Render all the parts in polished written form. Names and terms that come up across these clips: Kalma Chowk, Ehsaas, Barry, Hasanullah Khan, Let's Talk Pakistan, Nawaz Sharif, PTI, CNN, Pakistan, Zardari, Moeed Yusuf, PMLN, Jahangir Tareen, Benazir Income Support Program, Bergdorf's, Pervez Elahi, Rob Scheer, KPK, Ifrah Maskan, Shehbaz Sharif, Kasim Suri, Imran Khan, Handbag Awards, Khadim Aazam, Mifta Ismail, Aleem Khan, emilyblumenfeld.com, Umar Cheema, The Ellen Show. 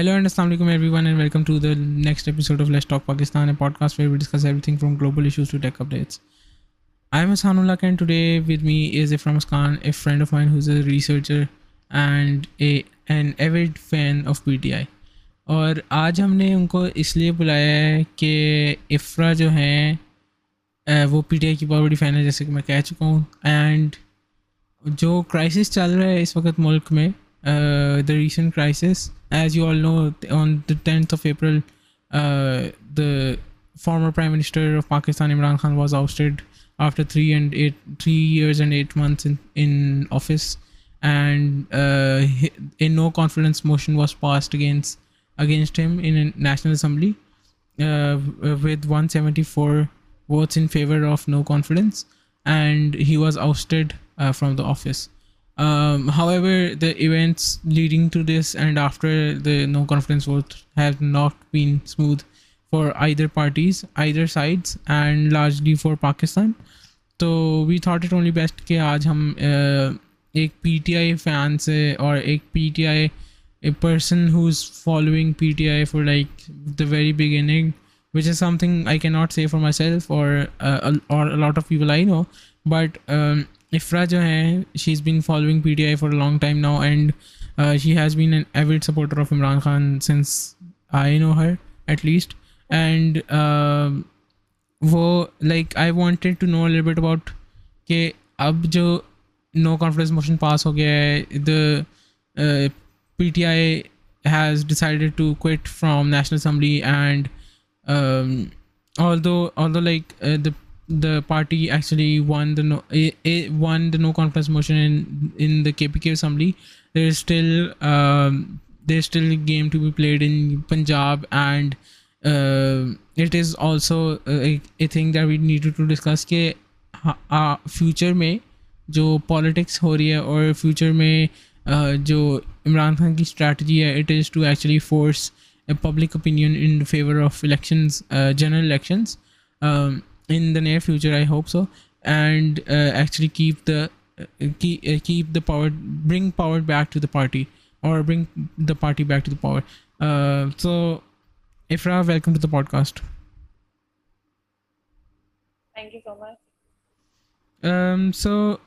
Hello and Assalamu alaikum everyone, and welcome to the next episode of Let's Talk Pakistan, a podcast where we discuss everything from global issues to tech updates. I'm Hasanullah Khan, and today with me is Ifrah Maskan, a friend of mine who's a researcher and an avid fan of PTI. और आज हमने उनको इसलिए बुलाया है कि इफ्रा जो हैं वो PTI की बहुत बड़ी फ़ैन है, जैसे कि मैं कह चुका हूँ. एंड जो क्राइसिस चल रहा है इस वक्त मुल्क में, the recent crisis, as you all know, on the 10th of April, the former Prime Minister of Pakistan Imran Khan was ousted after 3 years and 8 months in office, and a no confidence motion was passed against him in a National Assembly with 174 votes in favor of no confidence, and he was ousted from the office. However, the events leading to this and after the no confidence vote have not been smooth for either sides, and largely for Pakistan. So we thought it only best कि आज हम एक PTI fan से और एक PTI, a person who's following PTI for like the very beginning, which is something I cannot say for myself or a lot of people I know, but Ifrah jo hai, she's been following PTI for a long time now, and she has been an avid supporter of Imran Khan since I know her, at least. And I wanted to know a little bit about ke ab jo no confidence motion pass ho gaya hai, the PTI has decided to quit from National Assembly, and although the party actually won the no confidence motion in the KPK assembly, there's still a game to be played in Punjab, and it is also a thing that we needed to discuss ke future mein jo politics ho rahi hai aur future mein jo Imran Khan ki strategy hai, it is to actually force a public opinion in favor of elections, general elections, in the near future, I hope so, and actually keep the power, bring power back to the party, or bring the party back to the power. So Ifrah, welcome to the podcast. Thank you so much. So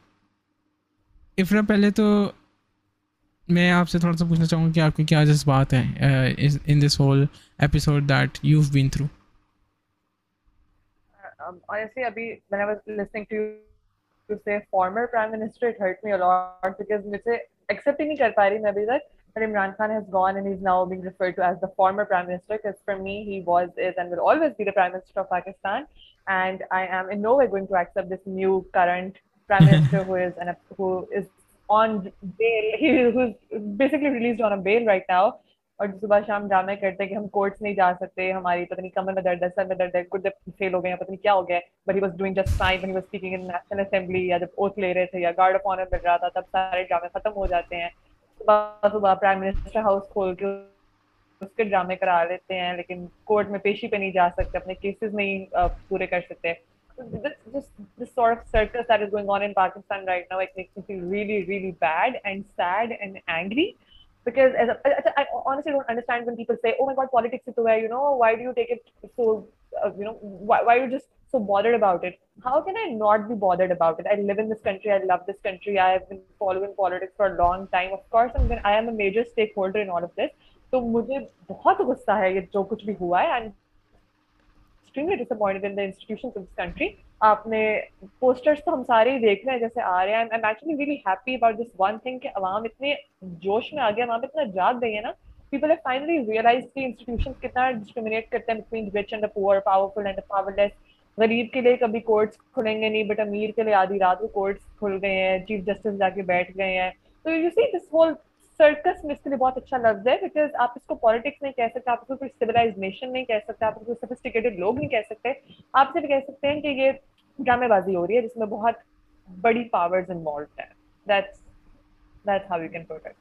Ifrah, पहले तो मैं आपसे थोड़ा सा पूछना चाहूँगा कि आपके क्या जज्बात हैं in this whole episode that you've been through. Honestly, Abhi, when I was listening to you to say former Prime Minister, it hurt me a lot because I accepting that Imran Khan has gone and he's now being referred to as the former Prime Minister, because for me, he was, is, and will always be the Prime Minister of Pakistan. And I am in no way going to accept this new current Prime Minister who is on bail, who's basically released on a bail right now. और सुबह शाम ड्रामे करते कि हम courts नहीं जा सकते, हमारी पता नहीं कमर में दर्द है, सर में दर्द है, गुर्दे फेल हो गए, पता नहीं क्या हो गया. But he was doing just fine when he was speaking in national assembly, या जब ओथ ले रहे थे या गार्ड ऑफ ऑनर मिल रहा था, तब सारे ड्रामे खत्म हो जाते हैं. सुबह सुबह प्राइम मिनिस्टर हाउस खोल के उसके ड्रामे करा लेते हैं, लेकिन कोर्ट में पेशी पे नहीं जा सकते, अपने केसेस नहीं पूरे कर सकते. This sort of circus that is going on in Pakistan right now, it makes me feel really, really bad and sad and angry. Because I honestly don't understand when people say, "Oh my God, politics is the way," you know, why do you take it so, why are you just so bothered about it? How can I not be bothered about it? I live in this country. I love this country. I have been following politics for a long time. Of course, I am a major stakeholder in all of this. So, मुझे बहुत गुस्सा है ये जो कुछ भी हुआ है. I'm extremely disappointed in the institutions of this country. आपने पोस्टर्स तो हम सारे ही देख रहे हैं जैसे आ रहे हैं. I'm actually really happy about this one thing कि अवाम इतने जोश में आ गया, अवाम इतना जाग गई है ना. People have finally realized कि institutions कितना discriminate करते हैं between rich and the poor, powerful and the powerless. गरीब के लिए कभी कोर्ट्स खुलेंगे नहीं, बट अमीर के लिए आधी रात को कोर्ट्स खुल गए हैं, चीफ जस्टिस जाके बैठ गए हैं. तो you see this whole circus में इसके लिए बहुत अच्छा लफ्ज है, बिकॉज आप इसको पॉलिटिक्स नहीं कह सकते, आप इसको कोई सिविलाइज नेशन नहीं कह सकते, आप इसको सोफिस्टिकेटेड लोग नहीं कह सकते. आप सिर्फ कह सकते हैं कि ये ड्रामेबाजी हो रही है जिसमें बहुत बड़ी पावर्स इन्वॉल्व्ड हैं. that's how you can put it.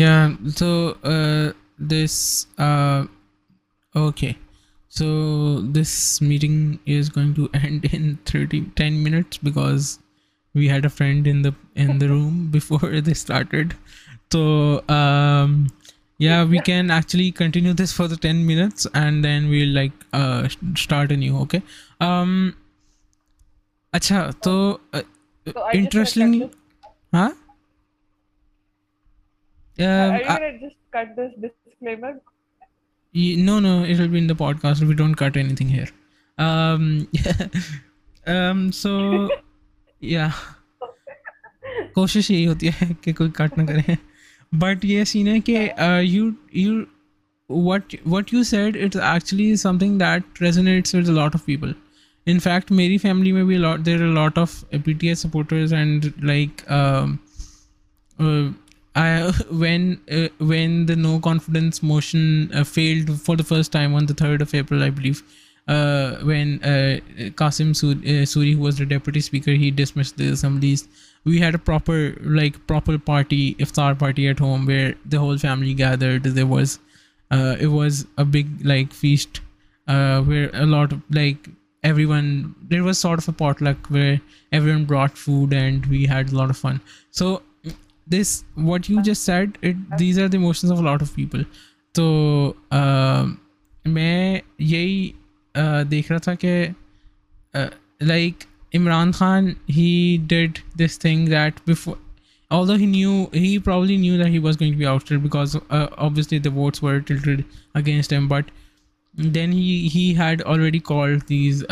Yeah, so this meeting is going to end in 10 minutes because we had a friend in the room before they started. So Yeah, we can actually continue this for the 10 minutes and then we'll like start anew. Okay. Acha, so interestingly, huh? Are you gonna just cut this disclaimer? No, it'll be in the podcast. We don't cut anything here. So yeah. कोशिश यही होती है कि कोई cut ना करें. But ये scene है कि what you said, it's actually something that resonates with a lot of people. In fact, मेरी फैमिली में भी there are a lot of PTI supporters, and like when the no confidence motion failed for the first time on the 3rd of April, I believe, when Kasim Suri, who was the deputy speaker, he dismissed the assemblies. We had a proper party, iftar party at home, where the whole family gathered. There was it was a big like feast where a lot of like everyone, there was sort of a potluck where everyone brought food and we had a lot of fun. So this, what you just said, these are the emotions of a lot of people. So मैं यही देख रहा था कि like Imran Khan, he did this thing that before, although he probably knew that he was going to be ousted because obviously the votes were tilted against him, but then he had already called these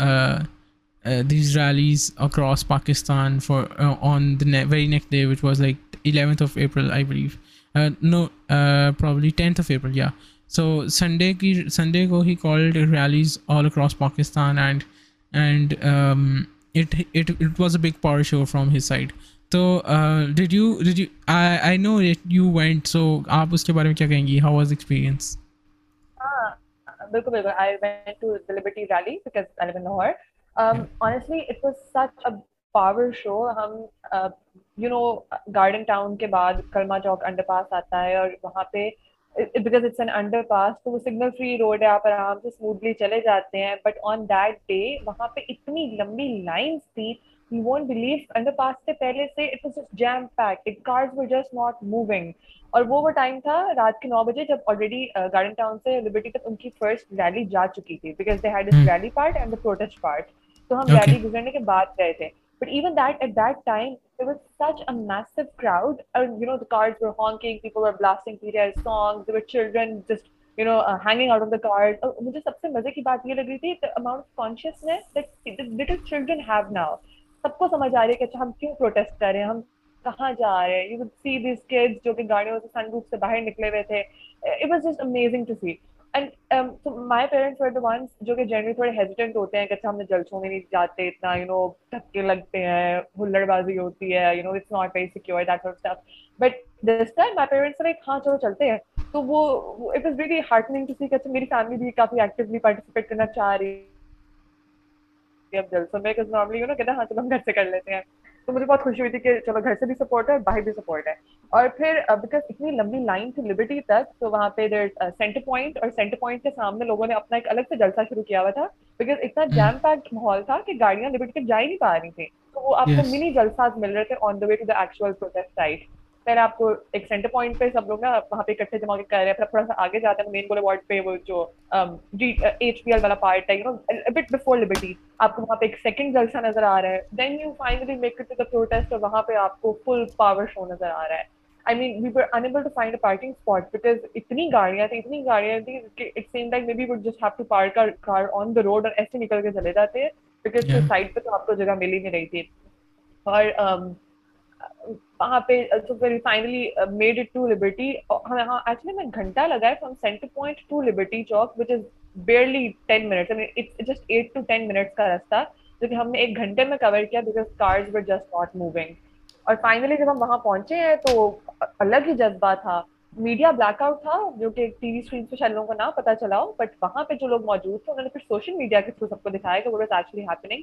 rallies across Pakistan for on the very next day, which was like 11th of April, I believe. Probably 10th of April, yeah. So Sunday ko he called rallies all across Pakistan, and it was a big power show from his side. So did you I know that you went, so aap uske bare mein kya kahengi? How was the experience? Bilkul. I went to the Liberty rally because I live in Lahore. Honestly, it was such a power show. Hum Garden Town ke baad Kalma Chowk underpass aata hai, aur wahan pe because it's an underpass, so signal free road hai, aap aram se smoothly chale jaate hain. But on that day wahan pe itni lambi lines thi, you won't believe. Underpass se pehle se it was just jam packed, the cars were just not moving. Aur wo time tha raat ke 9 baje jab already Garden Town se Liberty tak unki first rally ja chuki thi, because they had this rally part and the protest part. So hum rally guzarne ke baad gaye the, but even that at that time there was such a massive crowd, and the cars were honking, people were blasting PTI songs, there were children just hanging out of the cars. Mujhe sabse maze ki baat ye lag rahi thi, the amount of consciousness that the little children have now. Sabko samajh aa raha hai ki acha hum kyun protest kar rahe hain, hum kahan ja rahe hain. You would see these kids jo ki gaadiyon se sunroof se bahar nikle hue the. It was just amazing to see. And so my parents were the ones जो कि generally थोड़े hesitant होते हैं कि अच्छा हमने जलसों में नहीं जाते इतना, धक्के लगते हैं, हुल्लड़बाजी होती है, it's not very secure, that sort of stuff. But this time my parents were like हाँ चलो चलते हैं. तो वो it was really heartening to see कि अच्छा मेरी family भी काफी actively participate करना चाह रही है अब जलसों में, because normally कहते हैं हाँ चलो हम घर से कर लेते हैं. तो मुझे बहुत खुशी हुई थी कि चलो घर से भी सपोर्ट है, बाहर भी सपोर्ट है. और फिर बिकॉज इतनी लंबी लाइन थी लिबर्टी तक, तो वहाँ पे सेंटर पॉइंट, और सेंटर पॉइंट के सामने लोगों ने अपना एक अलग से जलसा शुरू किया हुआ था, बिकॉज इतना जैम पैक्ड माहौल था कि गाड़ियाँ लिबर्टी तक जा ही नहीं पा रही थी. तो वो आपको मिनी जलसाज मिल रहे थे on the way to the actual protest site. फिर आपको एक सेंटर पॉइंट पे सब लोग ना वहाँ पे इकट्ठे जमा के कर रहे हैं, फिर थोड़ा सा आगे जाते हैं मेन बुलेवार्ड पे, वो जो HPL वाला पार्ट है, बिट बिफोर लिबर्टी, आपको वहाँ पे एक सेकंड जलसा नजर आ रहा है. Then you finally make it to the protest, और वहाँ पे आपको फुल पावर शो नजर आ रहा है. I mean, we were unable to find a parking spot because इतनी गाड़ियाँ थी it seemed like maybe we would just have to park our car on the road और ऐसे निकल के चले जाते हैं, because साइड पे तो आपको जगह मिल ही नहीं रही थी. और वहाँ पे तो फिर finally made it to Liberty. हाँ एक्चुअली मैं घंटा लगा है from centre point to Liberty Chowk, which is barely 10 minutes. I mean it's just 8 to 10 minutes का रास्ता, जो कि हमने 1 घंटे में कवर किया because cars were just not moving. और फाइनली जब हम वहाँ पहुंचे हैं तो अलग ही जज्बा था. मीडिया ब्लैकआउट था, जो कि टीवी स्क्रीन पे शायद लोगों को ना पता चला हो, बट वहाँ पे जो लोग मौजूद थे उन्होंने फिर सोशल मीडिया के थ्रू सबको दिखाया कि what is actually happening.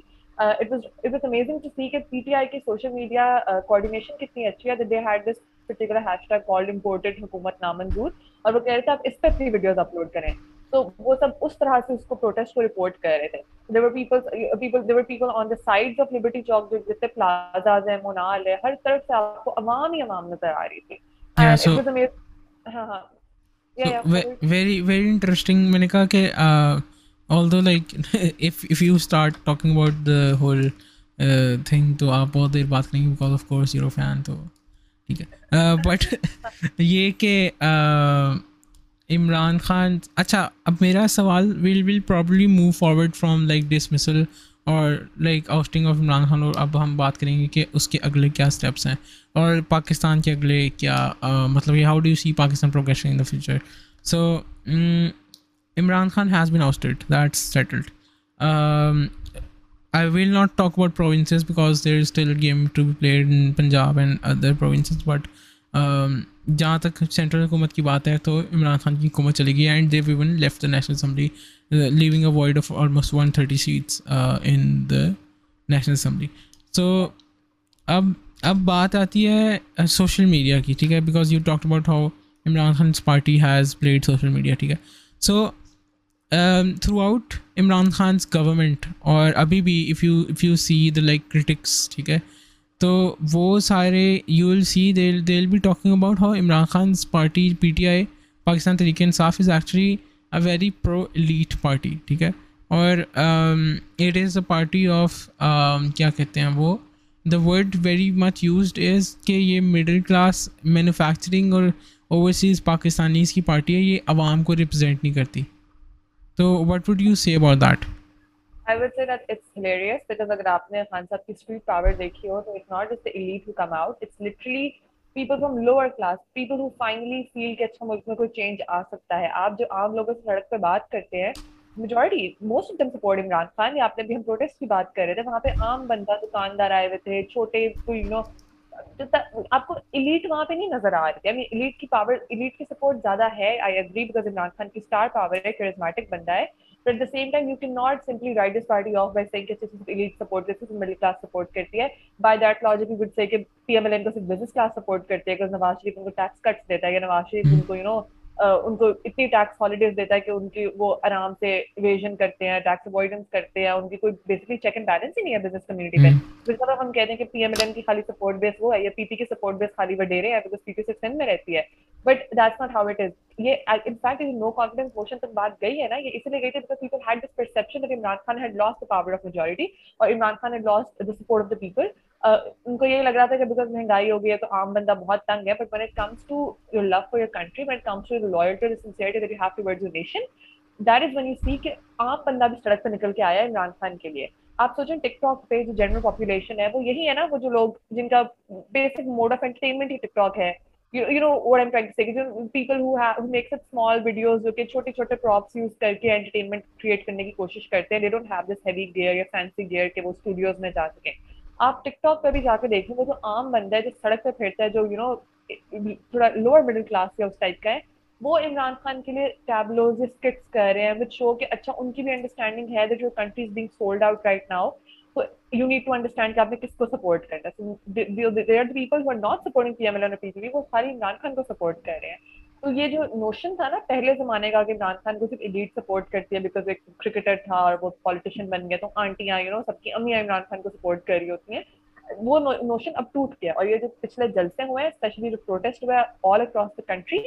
It was amazing to see कि पीटीआई की सोशल मीडिया कोऑर्डिनेशन कितनी अच्छी है. They had this particular hashtag called imported हुकूमत नामंजूर, और वो कह रहे थे आप इस पर 3 वीडियोज अपलोड करें. तो वो सब उस तरह से उसको प्रोटेस्ट को रिपोर्ट कर रहे थे. There were people on the sides of Liberty Chowk, जो जितने प्लाजाज हैं, मोनाल है, हर तरफ से आपको अवाम ही अवाम नजर आ रही थी. very, very interesting. मैंने कहा कि although like if you start talking about the whole thing तो आप बहुत देर बात करेंगे because of course you're a fan तो ठीक है. But ये कि इमरान खान. अच्छा अब मेरा सवाल will probably move forward from like dismissal और like outing of Imran Khan और अब हम बात करेंगे कि उसके अगले क्या स्टेप्स हैं और पाकिस्तान के अगले क्या मतलब ये how do you see Pakistan progressing in the future. So Imran Khan has been आउटेड, that's settled. I will not talk about provinces because there is still game to be played in Punjab and other provinces. But जहाँ तक central हुकूमत की बात है तो इमरान खान की हुकूमत चली गई and they even left the national assembly leaving a void of almost 130 seats in the National Assembly. So अब बात आती है social media की, ठीक है, because you talked about how Imran Khan's party has played social media, ठीक है. So throughout Imran Khan's government और अभी भी if you see the like critics, ठीक है, तो वो सारे you will see they'll be talking about how Imran Khan's party PTI Pakistan Tehreek-e-Insaf is actually a very pro-elite party, ठीक है. और it is a party of क्या कहते हैं वो, the word very much used is कि ये middle class manufacturing और overseas Pakistanis की party है, ये आवाम को represent नहीं करती. तो what would you say about that? I would say that it's hilarious because अगर आपने खान साहब की street power देखी हो तो it's not just the elite who come out, it's literally people from lower class, people who finally feel कि अच्छा मुल्क में कोई change आ सकता है. आप जो आम लोगों से सड़क पे बात करते हैं, majority, most of them support Imran Khan. या आपने भी हम प्रोटेस्ट की बात कर रहे थे, वहाँ पे आम बंदा दुकानदार आए हुए थे, छोटे you know, आपको elite वहाँ पे नहीं नजर आ रही है. I mean, elite की power, elite की support ज्यादा है. I agree because Imran Khan की star power है, charismatic बंदा है. But at the same time, you cannot simply write this party off by saying that this is elite support, this is middle class support करती है. By that logic, we would say that PMLN को सिर्फ business class support करती है because Nawaz Sharif उनको tax cuts देता है या Nawaz Sharif उनको you know उनको इतनी tax holidays देता है कि उनकी वो आराम से evasion करते हैं, tax avoidance करते हैं, उनकी कोई basically check and balance ही नहीं है business community पे. बिल्कुल हम कहते हैं कि PMLN की खाली support base वो है या PT की support base खाली वडेरे है because PT सिर्फ सिंध में रहती है. But that's not how it is. ये in fact ये no confidence motion तक बात गई है ना, ये इसलिए गई थी because people had this perception that Imran Khan had lost the power of majority और Imran Khan had lost the support of the people. उनको ये लग रहा था कि because महंगाई हो गई है तो आम बंदा बहुत तंग है. But when it comes to your love for your country, when it comes to your loyalty, the sincerity that you have towards your nation, that is when you see कि आम बंदा भी सड़क से निकल के आया है इमरान खान के लिए. आप सोचें टिकटॉक पे जो जनरल पॉपुलेशन है वो यही है ना, वो जो लोग जिनका बेसिक मोड ऑफ एंटरटेनमेंट ही टिकटॉक है. You know what I'm trying to say, people who make such small videos जो कि छोटे-छोटे props use करके entertainment create करने की कोशिश करते हैं. They don't have this heavy gear या fancy gear के वो studios में जा सकें. आप TikTok पे भी जाके देखें, वो जो आम बंदा है जो सड़क पे फिरता है, जो you know थोड़ा lower middle class या उस type का है, वो इमरान खान के लिए tabloids या skits कर रहे हैं which show कि अच्छा उनकी भी understanding है that your country is being sold out right now. So you need to understand कि आपने किसको support करना है. So there are the people who are not supporting PMLN or PTI, वो सारी इमरान खान को support कर रहे हैं. तो ये जो notion था ना पहले ज़माने का कि इमरान खान को सिर्फ elite support करती है because एक cricketer था और वो politician बन गया, तो आंटियाँ you know सबकी अम्मियाँ इमरान खान को support कर रही होती हैं. वो notion अब टूट गया. और ये जो पिछले जलसे हुए हैं, especially जो protest हुए all across the country,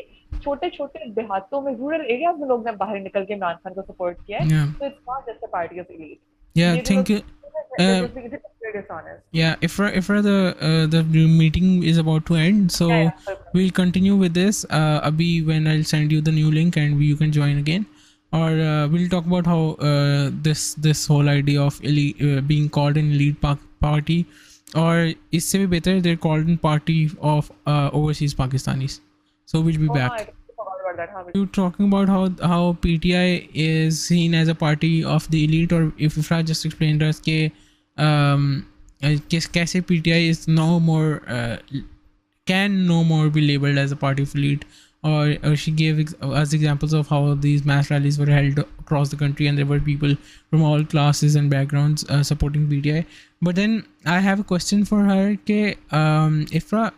छोटे छोटे देहातों में rural areas में लोग ने बाहर निकल के इमरान खान को support किया है. So it's not just a party of elite. Yeah, thank you. Yeah, Ifrah, the meeting is about to end, so we'll continue with this. Abhi, when I'll send you the new link and you can join again, or we'll talk about how this whole idea of elite, being called an elite party, or इससे भी बेहतर they're called a party of overseas Pakistanis. So we'll be back. You're talking about how PTI is seen as a party of the elite, or if Ifrah just explained us that कैसे PTI is no more be labeled as a party of elite, or she gave us examples of how these mass rallies were held across the country and there were people from all classes and backgrounds supporting PTI. But then I have a question for her कि Ifrah,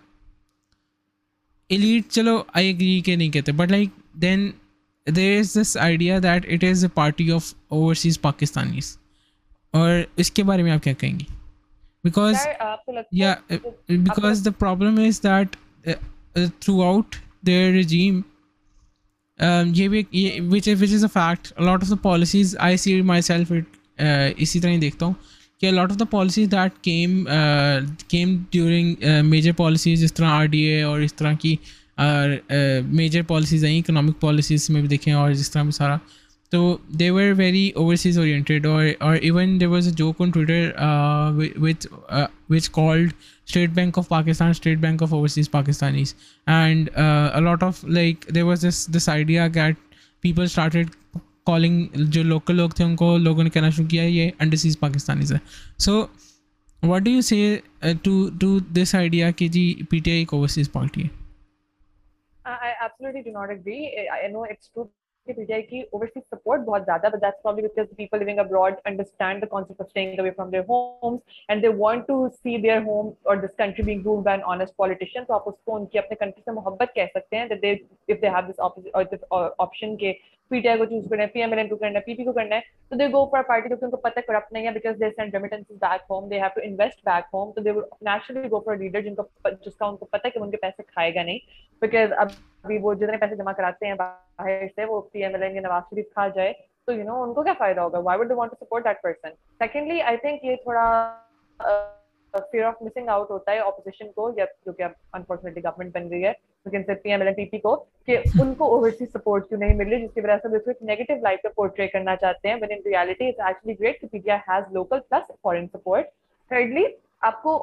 elite चलो I agree के नहीं कहते, but like then there is this idea that it is a party of overseas Pakistanis. और इसके बारे में आप क्या कहेंगी? Because the problem is that throughout their regime which is a fact. A lot of the policies I see myself, इसी तरह ही देखता हूँ कि lot of the policies that came during major policies, जिस तरह RDA और इस तरह की major policies हैं, economic policies में भी देखें और जिस तरह भी सारा, तो they were very overseas oriented, or even there was a joke on Twitter which called State Bank of Pakistan State Bank of Overseas Pakistanis, and a lot of, like, there was this idea that people started calling जो local लोग थे उनको, लोगों ने कहना शुरू किया ये underseas Pakistanis है. So what do you say to this idea कि जी PTI एक overseas party है? I absolutely do not agree. I know it's true कि PTI की overseas support बहुत ज़्यादा, but that's probably because people living abroad understand the concept of staying away from their homes and they want to see their home or this country being ruled by an honest politician. तो आप उसको उनकी अपने country से मोहब्बत कह सकते हैं, that they, if they have this option के PTI को चूज करना है, PMLN को करना है, PP को करना है, तो they go for a party क्योंकि उनको पता करप्ट नहीं है, because they send remittances back home, they have to invest back home, so they would naturally go for a leader जिसका उनको पता है कि उनके पैसे खाएगा नहीं, because अभी वो जितने पैसे जमा कराते हैं बाहर से वो PMLN या नवाज शरीफ खा जाए, तो you know उनको क्या फायदा होगा? Why would they want to support that person? Secondly, I think ये थोड़ा fear of missing out होता है opposition को, या जो कि unfortunately government बन गई है, लेकिन सिर्फ PMLN PP को, कि उनको overseas support क्यों नहीं मिल रही, जिसकी वजह से वो एक negative light पे portray करना चाहते हैं, when in reality it's actually great कि PTI has local plus foreign support. Thirdly, आपको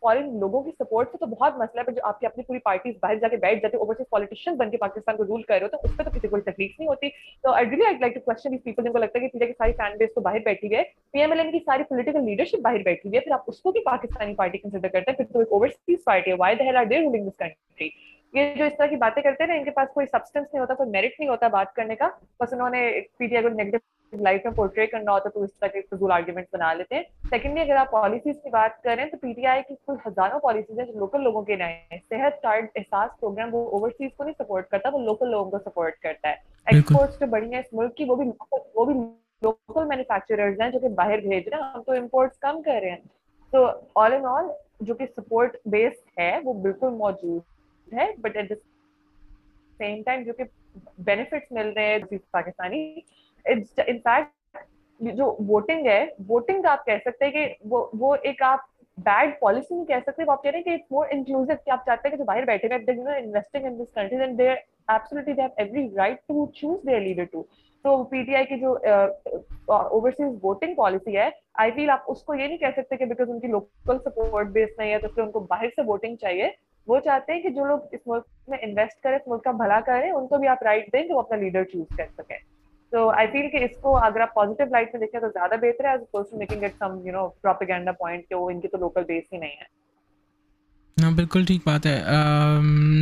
foreign लोगों की support से तो बहुत मसला है, पर जो आपकी अपनी पूरी parties बाहर जाके बैठ जाते हैं, overseas politicians बनके पाकिस्तान को rule कर रहे हो, तो उस पर तो किसी को तकलीफ नहीं होती. तो I'd like to question these people, जिनको लगता है कि PTI की सारी fan base तो बाहर बैठी है, PMLN की सारी political leadership बाहर बैठी है, फिर आप उसको भी पाकिस्तानी पार्टी कंसिडर करते हैं, फिर तो एक overseas पार्टी है. Why the hell are they ruling this country? ये जो इस तरह की बातें करते हैं ना, इनके पास कोई सब्सटेंस नहीं होता, कोई मेरिट नहीं होता बात करने का, बस उन्होंने पीटीआई को नेगेटिव लाइट में पोर्ट्रेट करना होता तो इस तरह के फजूल आर्ग्यूमेंट बना लेते हैं. सेकंडली, अगर आप पॉलिसीज की बात करें तो पीटीआई की कुल हजारों पॉलिसीज हैं जो लोकल लोगों के लिए हैं. सेहत कार्ड, एहसास प्रोग्राम, वो ओवरसीज को नहीं सपोर्ट करता, वो लोकल लोगों को सपोर्ट करता है. एक्सपोर्ट्स जो बढ़ी हैं इस मुल्क की, वो भी लोकल मैन्युफैक्चरर्स हैं जो कि बाहर भेज रहे हैं, हम तो इम्पोर्ट्स कम कर रहे हैं. तो ऑल इन ऑल जो कि सपोर्ट बेस है वो बिल्कुल मौजूद है, but at the same time जो कि बेनिफिट्स मिल रहे हैं पाकिस्तानी, इट्स इनफैक्ट जो वोटिंग है, वोटिंग का आप कह सकते हैं कि वो एक आप बैड पॉलिसी नहीं कह सकते, वो आप कह रहे हैं कि इट्स मोर इंक्लूसिव, कि आप चाहते हैं कि जो बाहर बैठे हैं, you know, investing in this countries and they absolutely they have every right to choose their leader too. तो पीटीआई की जो ओवरसीज वोटिंग पॉलिसी है, आई फील आप उसको ये नहीं कह सकते कि बिकॉज उनकी लोकल सपोर्ट बेस नहीं है तो फिर उनको बाहर से वोटिंग चाहिए. वो चाहते हैं कि जो लोग इस मुल्क में इन्वेस्ट करें, इस मुल्क का भला करें, उनको भी आप राइट दें कि वो अपना लीडर चूज कर सकें. तो आई फील कि इसको अगर आप पॉजिटिव लाइट में देखें तो ज्यादा बेहतर है, as oppose to making it some, you know, propaganda point कि वो इनकी तो लोकल बेस ही नहीं है. ना, बिल्कुल ठीक बात है.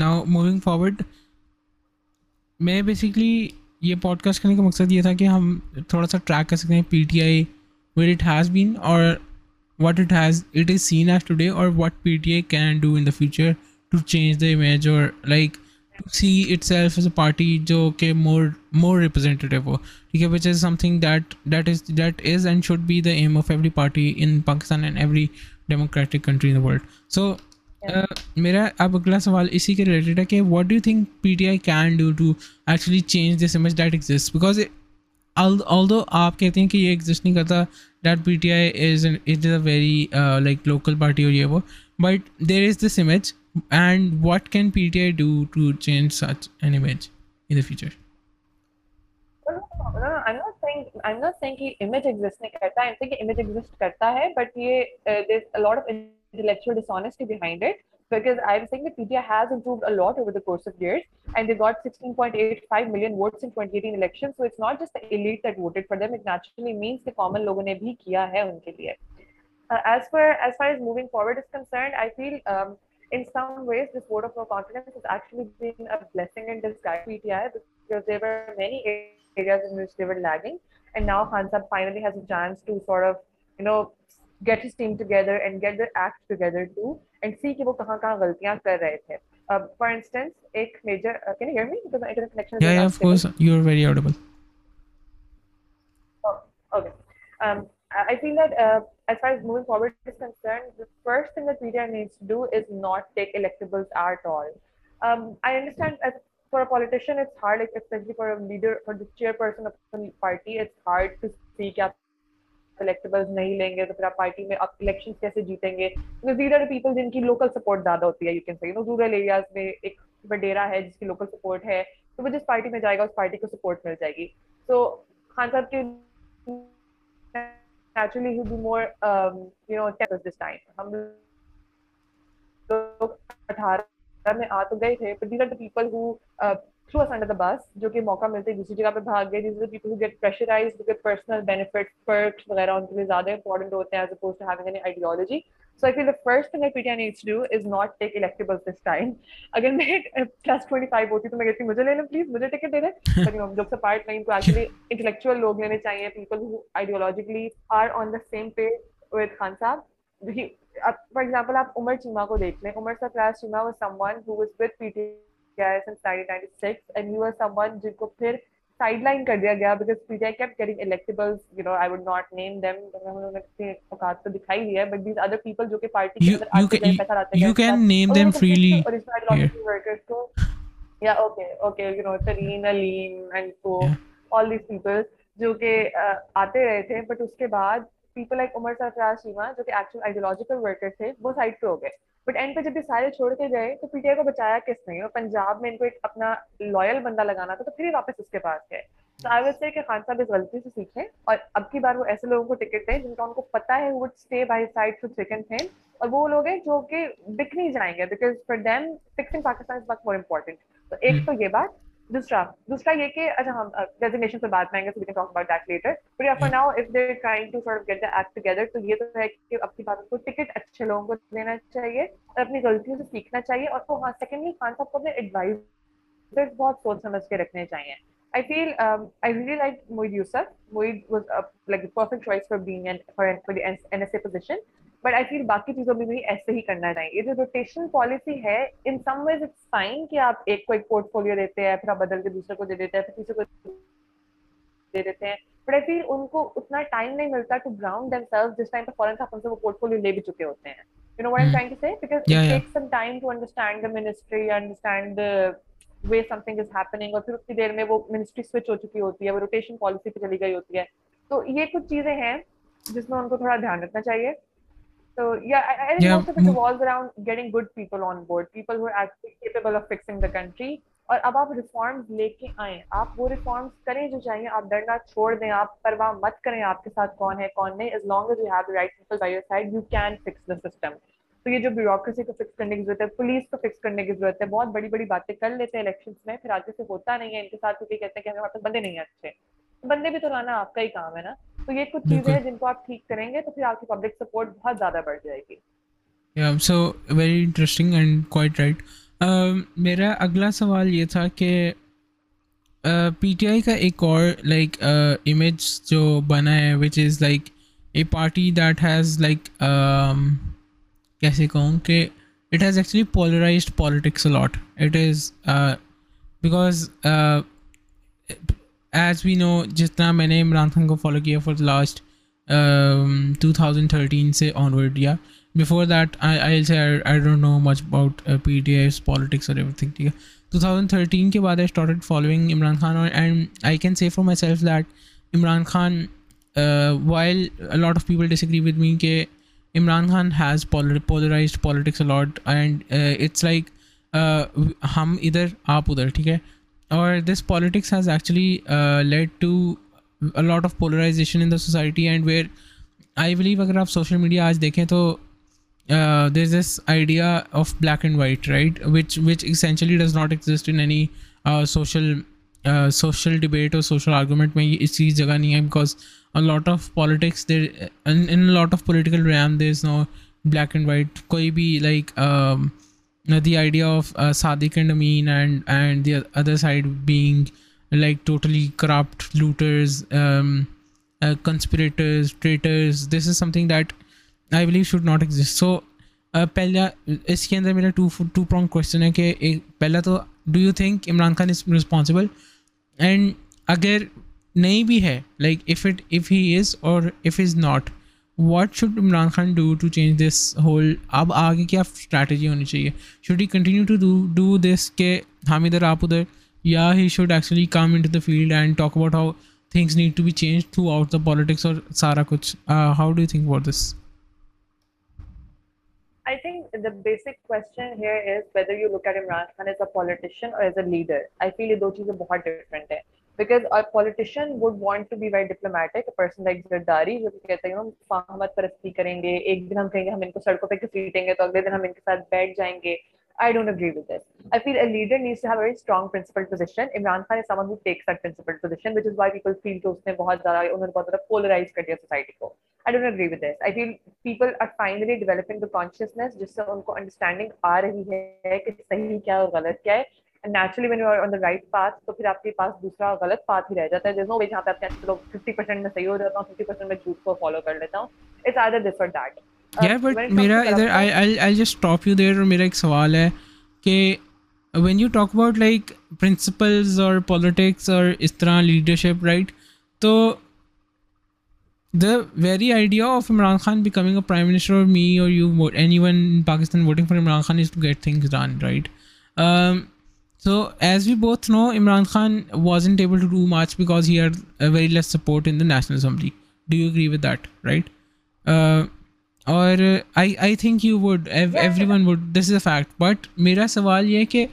नाउ मूविंग फॉरवर्ड, मैं बेसिकली ये पॉडकास्ट करने का मकसद ये था कि हम थोड़ा सा ट्रैक कर सकते हैं PTI, where it has been और what it is seen as today, और what PTI can do in the future to change the image, or like to see itself as a party jo ke more representative ho, okay, which is something that is and should be the aim of every party in Pakistan and every democratic country in the world. So mera ab agla sawal isi ke related hai ki what do you think PTI can do to actually change this image that exists, because although aap kehte hain ki ye exist nahi karta, that PTI is a very like local party or ye wo, but there is this image. And what can PTI do to change such an image in the future? No, I'm not saying कि image exist नहीं करता. I'm saying कि image exist करता है, but ये there's a lot of intellectual dishonesty behind it, because I'm saying that PTI has improved a lot over the course of years, and they got 16.85 million votes in 2018 election. So it's not just the elite that voted for them. It naturally means the common लोगों ने भी किया है उनके लिए. As far as moving forward is concerned, I feel in some ways, this vote of no confidence has actually been a blessing in disguise for PTI, because there were many areas in which they were lagging, and now Khan Sahab finally has a chance to sort of, you know, get his team together and get their act together too, and see कि वो कहाँ गलतियाँ कर रहे थे. For instance, एक major can you hear me? Because my internet connection is yeah, of course, you are very audible. Oh, okay. I feel that as far as moving forward is concerned, the first thing that PTI needs to do is not take electables at all. I understand for a politician, it's hard, like especially for a leader, for the chairperson of the party, it's hard to see that electables nahi lenge to fir aap party mein aap elections kaise jeetenge, because these are the people jinki local support zyada hoti hai, you can say, you know, rural areas mein ek bandera hai jiski local support hai, to wo jis party mein jayega us party ko support mil jayegi. So Khan sahab ke naturally he'll be more you know tense this time. Hum log 18 mein aa to gaye the, but these are the people who threw us under the bus, jo ki mauka milte dusri jagah pe bhag gaye. These are the people who get pressurized because personal benefits, perks वगैरह उनके लिए ज्यादा important होते हैं as opposed to having any ideology. So I feel the first thing that PTI needs to do is not take electables this time. अगर मैं plus 25 होती तो मैं कहती मुझे ले लें please, मुझे ticket दे दें. But you know, jokes apart, नहीं को actually intellectual लोग लेने चाहिए, people who ideologically are on the same page with Khan साहब. For example, आप Umar Cheema को देख लें. Umar Cheema was someone who was with PTI since 1996, and he was someone जिनको फिर sideline कर दिया गया because PTI kept getting electables. You know, I would not name them. उन्होंने औकात तो दिखाई दी है, but these other people जो कि party के अंदर पैसा लाते हैं, you can name them freely. और इसमें ideological workers को, yeah, okay, you know, Tareen, Aleem, and so all these people जो कि आते रहे थे, but उसके बाद people like Umar Cheema जो कि actual ideological workers थे, वो side पे हो गए. बट एंड पे जब ये सारे छोड़ के गए तो पीटीआई को बचाया किसने, और पंजाब में इनको एक अपना लॉयल बंदा लगाना था, तो फिर वापस उसके पास गए. तो आई विल से कि खान साहब इस गलती से सीखें और अब की बार वो ऐसे लोगों को टिकट दें जिनका उनको पता है would stay by side for second thing, और वो लोग हैं जो कि बिक नहीं जाएंगे because for them fixing Pakistan is much more important. तो एक तो ये बात, दूसरा ये कि अच्छा हम रेजिग्नेशन पर बात करेंगे, so we can talk about that later, but या for now if they are trying to sort of get the act together, तो ये तो है कि अपनी बात को टिकट अच्छे लोगों को देना चाहिए और अपनी गलतियों से सीखना चाहिए. और तो हाँ, सेकंडली खान साहब को अपने एडवाइजर्स बहुत सोच समझ के रखने चाहिए. I feel I really like Moeed Yusuf. Moeed was like the perfect choice for being for the NSA position, but I feel बाकी चीजों में भी ऐसे ही करना चाहिए. ये जो रोटेशन पॉलिसी है, in some ways it's fine कि आप एक को एक पोर्टफोलियो देते हैं, फिर आप बदल के दूसरे को दे देते हैं, फिर तीसरे को दे देते हैं, but I feel उनको उतना टाइम नहीं मिलता to ground themselves जिस टाइम पर फॉरेन साहब उनसे वो पोर्टफोलियो ले भी चुके होते हैं. You know what I'm trying to say? Because it takes some time to understand the ministry, understand the way something is happening, और फिर उतनी देर में वो मिनिस्ट्री स्विच हो चुकी होती है, वो रोटेशन पॉलिसी पे चली गई होती है. तो ये कुछ चीजें हैं जिसमें उनको थोड़ा ध्यान रखना चाहिए. So yeah, I think most of it revolves around getting good people on board, people who are actually capable of fixing the country. और अब आप रिफॉर्म्स लेके आए, आप वो रिफॉर्म्स करें जो चाहिए, आप डरना छोड़ दें, आप परवाह मत करें आपके साथ कौन है कौन नहीं. As long as you have the right people by your side, you can fix the system. तो ये जो ब्यूरोक्रेसी को फिक्स करने की जरूरत है, पुलिस को फिक्स करने की जरूरत है, बहुत बड़ी बड़ी बातें कर लेते हैं इलेक्शंस में, फिर आगे से होता नहीं है इनके साथ क्योंकि कहते हैं कि हमारे पास बंदे नहीं है अच्छे. बंदे भी तो लाना आपका ही काम है ना. तो ये कुछ चीजें हैं जिनको आप ठीक करेंगे तो फिर आपकी पब्लिक सपोर्ट बहुत ज्यादा बढ़ जाएगी. या so very interesting and quite right. मेरा अगला सवाल ये था कि पीटीआई का एक और लाइक इमेज जो बना है, which is like a party that has like कैसे कहूँ कि it has actually polarized politics a lot. It is because as we know, जितना मैंने इमरान खान को फॉलो किया फॉर द लास्ट 2013 से ऑनवर्ड, या before that I don't know much about P T I politics और एवरीथिंग. ठीक है, 2013 के बाद I started following Imran Khan, and I can say for my self that Imran Khan, while a lot of people disagree with me के Imran Khan has polarized politics a lot, and it's like hum idhar aap udhar, theek hai, or this politics has actually led to a lot of polarization in the society. And where I believe agar aap social media aaj dekhein to there's this idea of black and white, right, which essentially does not exist in any social debate or social argument mein is cheez jagah nahi hai, because a lot of politics there in a lot of political realm there is no black and white. Koi bhi like the idea of Sadiq and Amin and the other side being like totally corrupt looters, conspirators, traitors, this is something that I believe should not exist. So pehla iske andar mera two prong question hai ki pehla to, do you think Imran Khan is responsible, and agar nahi bhi hai, like if he is or if he's not, what should Imran Khan do to change this whole? ab aage kya strategy honi chahiye? Should he continue to do this ke hum idhar aap udhar, Yeah, he should actually come into the field and talk about how things need to be changed throughout the politics or Sara Kuch. How do you think about this? I think the basic question here is whether you look at Imran Khan as a politician or as a leader. I feel these two things are very different. Because a politician would want to be very diplomatic, a person like Zardari, who says, you know, fahmat parasti karenge, ek din hum kahenge hum inko sadkon pe kisitenge to agle din hum inke sath baith jayenge. I don't agree with this. I feel a leader needs to have a very strong principled position. Imran Khan is someone who takes that principled position, which is why people feel that he polarized society. I don't agree with this. I feel people are finally developing the consciousness, just so they understanding what is right. And naturally, when you are on the right path, so then you have another path. There's no way where you 50% में सही हो जाता हूँ, 50% में झूठ को follow कर लेता हूँ. It's either this or that. Yeah, but I'll just stop you there. मेरा एक सवाल है कि when you talk about like principles or politics or इस तरह leadership, right? तो the very idea of Imran Khan becoming a prime minister or me or you, anyone in Pakistan voting for Imran Khan is to get things done, right? So as we both know, Imran Khan wasn't able to do much because he had very less support in the National Assembly. Do you agree with that, right? I think you would. Everyone would. This is a fact. But mera sawal ye hai ke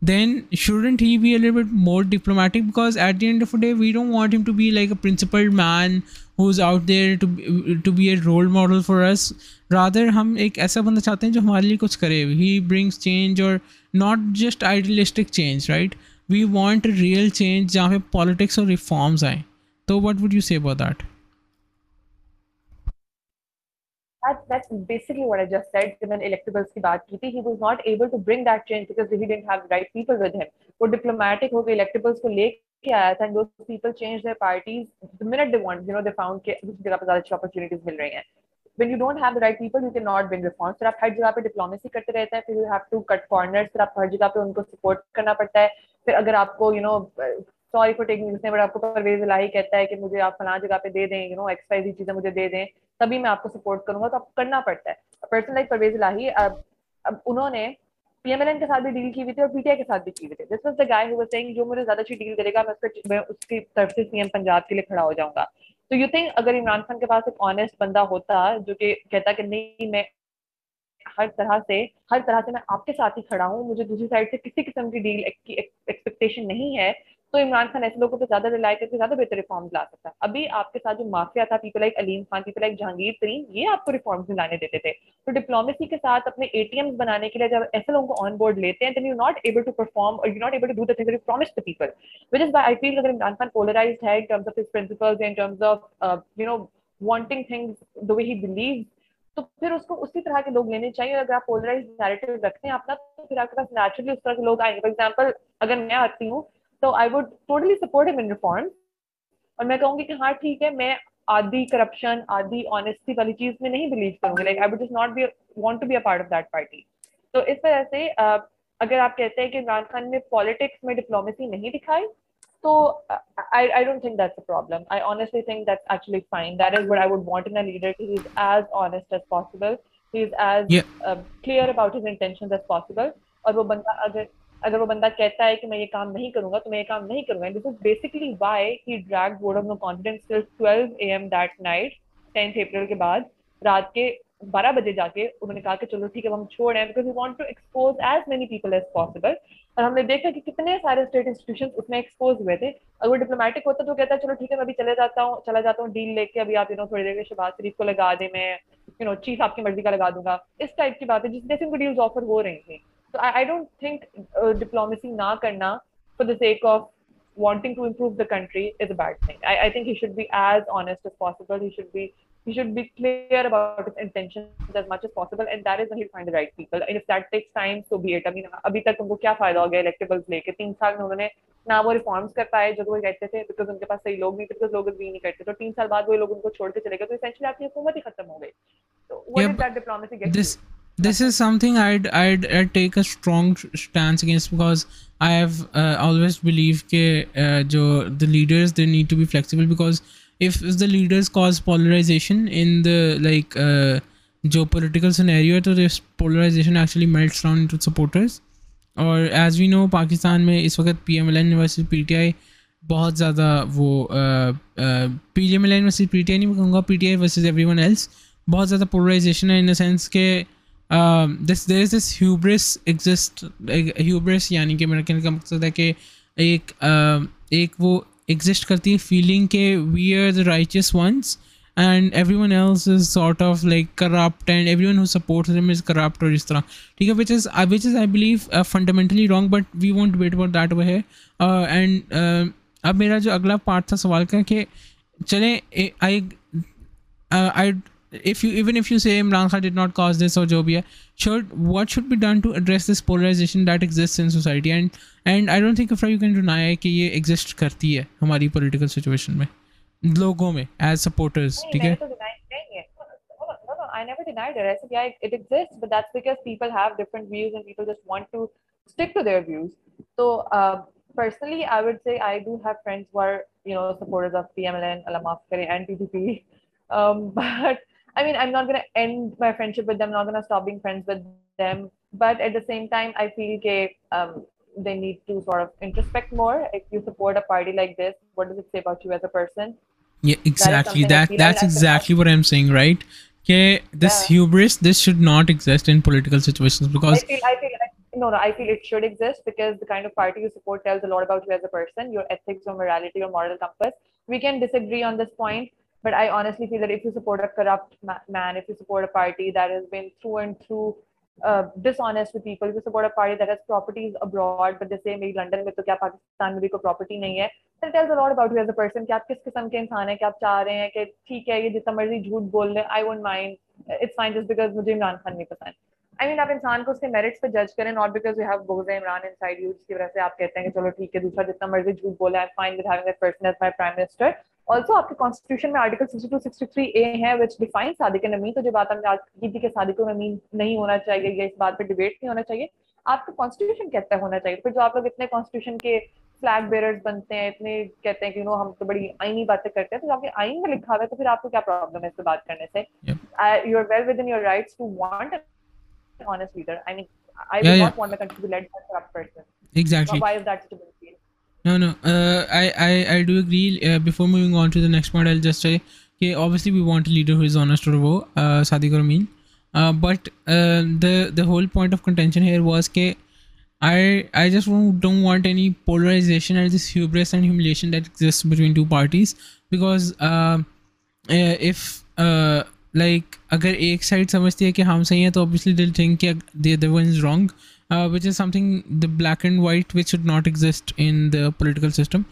then shouldn't he be a little bit more diplomatic? Because at the end of the day, we don't want him to be like a principled man who's out there to be a role model for us. Rather, hum ek aisa banda chahte hain jo hamare liye kuch kare. He brings change, or not just idealistic change, right? We want a real change jahan pe politics or reforms aaye. So what would you say about that? That's basically what I just said. When electables ki baat ki thi, he was not able to bring that change because he didn't have the right people with him. Wo diplomatic ho ke electables ko leke aaya tha, and those people changed their parties the minute they want. You know, they found ke dusri jagah pe zyada achhi opportunities mil rahi hain. When you don't have the right people, you cannot win reforms. So aap har jagah pe diplomacy karte rehte hain, then you have to cut corners. So aap har jagah pe unko support karna padta hai. Then agar aapko, you know, sorry for taking this name, but aapko Pervez Elahi कहता है कि मुझे आप फलां जगह पे दे दें, you know, XYZ चीजें मुझे दे दें, तभी मैं आपको सपोर्ट करूंगा, तो आपको करना पड़ता है. A person like Pervez Elahi, अब उन्होंने PMLN के साथ भी डील की हुई थी और PTI के साथ भी की हुई थी. This was the guy who was saying, जो मुझे ज्यादा अच्छी डील करेगा, मैं उसकी तरफ से CM पंजाब के लिए खड़ा हो जाऊंगा. तो यू थिंक अगर इमरान खान के पास एक ऑनेस्ट बंदा होता जो कि कहता कि नहीं, मैं हर तरह से मैं आपके साथ ही खड़ा हूँ, मुझे दूसरी साइड से किसी किस्म की डील की एक्सपेक्टेशन नहीं है, तो इमरान खान ऐसे लोगों पे ज्यादा रिलाई करके ज्यादा बेहतर रिफॉर्म्स ला सकता है. अभी आपके साथ जो माफिया था, people like Aleem Khan, people like Jahangir Tareen, ये आपको रिफॉर्म्स लाने देते थे. तो डिप्लोमेसी के साथ अपने एटीएम्स बनाने के लिए जब ऐसे लोगों को ऑन बोर्ड लेते हैं, then you not able to perform और you not able to do the things that you promise the people, which is why I feel अगर इमरान खान पोलराइज्ड है in terms of his principles, in terms of you know wanting things the way he believes, तो फिर उसको उसी तरह के लोग लेने चाहिए. अगर आप पोलराइज्ड नैरेटिव रखते हैं अपना, तो फिर आपके पास नेचुरली उस तरह के लोग आएंगे. फॉर एग्जांपल, अगर मैं आती हूँ तो I would totally support him in reform, और मैं कहूंगी कि हाँ ठीक है, मैं आधी करप्शन आधी ऑनेस्टी वाली चीज में नहीं बिलीव करूंगी. Like I would just not be want to be a part of that party. तो इस वजह से अगर आप कहते हैं कि इमरान खान ने पॉलिटिक्स में डिप्लोमेसी नहीं दिखाई, तो I don't think that's a problem. I honestly think that's actually fine. That is what I would want in a leader. He is as honest as possible. He is as clear about his intentions as possible. और वो बंदा अगर वो बंदा कहता है कि मैं ये काम नहीं करूंगा, तो मैं ये काम नहीं करूंगा. And this is basically why he dragged vote of no confidence till 12 AM that night, 10th April के बाद रात के 12 बजे जाके उन्होंने कहा कि चलो ठीक है, हम छोड़ रहे हैं, because we want to expose as many people as possible. और हमने देखा कि कितने सारे स्टेट इंस्टीट्यूशंस उसमें एक्सपोज हुए थे. अगर वो डिप्लोमेटिक होता तो कहता है चलो ठीक है, मैं अभी चला जाता हूँ डील लेके, अभी आप यू नो थोड़ी देर में शहबाज शरीफ को लगा दे, मैं यू नो चीफ आपकी मर्जी का लगा दूंगा. इस टाइप की बात है, जिस जैसे उनको डील्स ऑफर हो रही थी. तो आई डोंट थिंक डिप्लोमेसी ना करना for the sake of wanting to improve the country is a bad thing. I think he should be as honest as possible. He should be clear about his intentions as much as possible, and that is when he'll find the right people. And if that takes time, so be it. I mean, abhi tak unko kya fayda ho gaya electables leke? 3 saal mein unhone na wo reforms kar paaye jo wo kehte the, because unke paas sahi log nahi the, because log agree nahi karte. So 3 saal baad wo log unko chhod ke chale gaye, to essentially aapki hukumat hi khatam ho gayi. So what did that diplomacy get? This is something I'd take a strong stance against, because I have always believed that the leaders, they need to be flexible, because if the leaders cause polarization in the like jo political scenario, so this polarization actually melts down into supporters, और as we know Pakistan में इस वक्त PMLN versus PTI बहुत ज़्यादा वो PMLN versus PTI नहीं कहूँगा, PTI versus everyone else बहुत ज़्यादा पोलराइजेशन है इन द सेंस के there is this hubris exist. Hubris यानी कि मेरा कहने का मकसद है कि एक वो एग्जिस्ट करती है फीलिंग के we are the righteous ones and everyone else is sort of like corrupt and everyone who supports them is corrupt or is tarah theek hai which is I believe fundamentally wrong, but we won't debate about that over here and ab mera jo agla part tha sawal ka ke chale I if you say Imran Khan did not cause this or jo bhi hai what should be done to address this polarization that exists in society and I don't think if you can deny ki ye exist karti hai hamari political situation mein लोगों में as supporters, ठीक है? No, I never denied it. I said, yeah, it exists, but that's because people have different views and people just want to stick to their views. So personally, I would say I do have friends who are, you know, supporters of PMLN, Allah maaf kare, and PTP. But I mean, I'm not going to end my friendship with them. I'm not going to stop being friends with them. But at the same time, I feel that they need to sort of introspect more. If you support a party like this, what does it say about you as a person? Yeah, exactly. That's exactly what I'm saying, right? Okay, this hubris, this should not exist in political situations because I feel it should exist because the kind of party you support tells a lot about you as a person, your ethics, your morality, your moral compass. We can disagree on this point, but I honestly feel that if you support a corrupt man, if you support a party that has been through and through dishonest with people, who support a party that has properties abroad but they say maybe London mein to kya Pakistan mein bhi koi property nahi hai, that tells a lot about you as a person, ki aap kis kisam ke insaan hai, ki aap chah rahe hain ki theek hai ye jitna marzi jhoot bol le, I won't mind, it's fine just because mujhe Imran Khan nahi pasand. I mean, aap insaan ko uske merits pe judge kare, not because you have boza Imran inside you jiski wajah se aap kehte hain ki chalo theek hai dusra jitna marzi jhoot bole, I'm fine with having that person as my prime minister. Also, आपके constitution में article 62-63A है which defines Sadiq अमीन, तो जो बात हमने आज की कि सादिक अमीन नहीं होना चाहिए या इस बात पे डिबेट नहीं होना चाहिए, आपका कॉन्स्टिट्यूशन कहता है होना चाहिए। फिर जो आप लोग इतने कॉन्स्टिट्यूशन के फ्लैग बेयरर्स बनते हैं, इतने कहते हैं कि हम तो बड़ी आईनी बातें करते हैं, तो आपके आईन में लिखा हुआ है, तो फिर आपको क्या प्रॉब्लम है इस पर बात करने से? You are well within your rights to want an honest leader. I mean, I would not want my country to be led by a corrupt person. Exactly, why is that such a big deal? No. I do agree. Before moving on to the next point, I'll just say that obviously we want a leader who is honest or wo Sadiq or Amin. But the whole point of contention here was that I just don't want any polarization and this hubris and humiliation that exists between two parties, because if like अगर एक side समझती है कि हम सही हैं, तो obviously they'll think that the other one is wrong. Which is something, the black and white, which should not exist in the political system,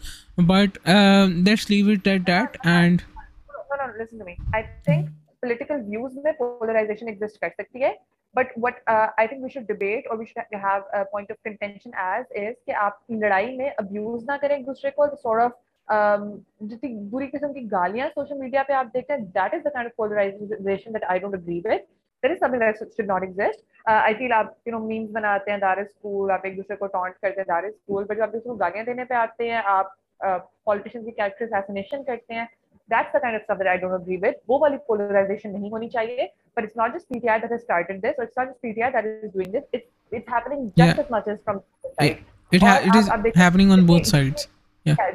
but let's leave it at that. And no, listen to me. I think political views mein polarization exists kar sakti hai, but what I think we should debate or we should have a point of contention as is ki aap ladai mein abuse na kare ek dusre ko, the sort of jitni buri kisam ki galiyan social media pe aap dekhte hain, that is the kind of polarization that I don't agree with. There is something that should not exist. I feel आप memes बनाते हैं, that is cool, आप एक दूसरे को taunt करते हैं, that is cool, but जब आप दूसरे को गालियाँ देने पे आते हैं, आप politicians की character assassination करते हैं, that's the kind of stuff that I don't agree with. वो वाली polarization नहीं होनी चाहिए, but it's not just PTI that has started this, or it's not just PTI that is doing this. It's happening just as much as from the side. It is happening on both sides.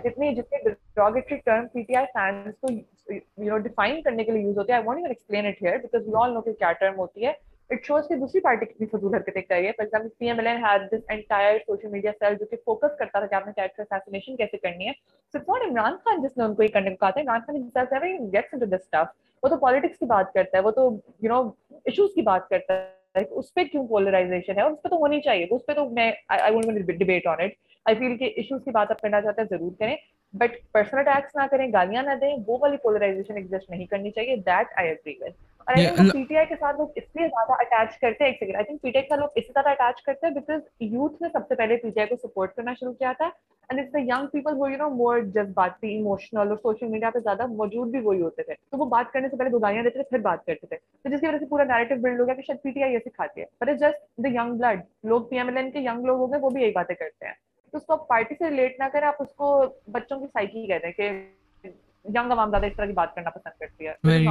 जितने derogatory term PTI fans को define करने के लिए use होते हैं, I won't even explain it here because we all know कि क्या term होती है. It shows कि दूसरी पार्टी कितनी फजूल हरकतें कर रही है. For example, PMLN had this entire social media cell जो कि focus करता था कि आपने character assassination कैसे करनी है. So it's not Imran Khan जिसने उनको ये करने को कहा था. Imran Khan himself never even gets into this stuff. वो तो politics की बात करता है, वो तो issues की बात करता है. Like, उस पे क्यों polarization है? उस पे तो होनी चाहिए. उस पे तो मैं I won't even debate on it. I feel कि issues की बात आप करना चाहते हैं जरूर करें, but personal attacks ना करें, गालियाँ ना दें, वो वाली polarization exist नहीं करनी चाहिए. That I agree with. और I think PTI के साथ लोग इसलिए ज़्यादा attach करते हैं, एक सेकंड, I think PTI के साथ लोग इससे ज़्यादा attach करते हैं because youth ने सबसे पहले PTI को support करना शुरू किया था, and it's the young people who more जज्बाती, emotional और social media पे ज़्यादा मौजूद भी वही होते थे, तो वो बात करने से पहले गालियाँ देते थे, फिर बात करते थे, तो जिसकी वजह से पूरा narrative build हो गया कि शायद PTI ये सिखाती है, but it's just the young blood, लोग PMLN के young लोग हो गए, वो भी यही बातें करते हैं. तो उसको आप पार्टी से रिलेट ना करें, आप उसको बच्चों की साइकी कहते हैं कि यंग आवाम ज़्यादा इस तरह की बात करना पसंद करती है. Very,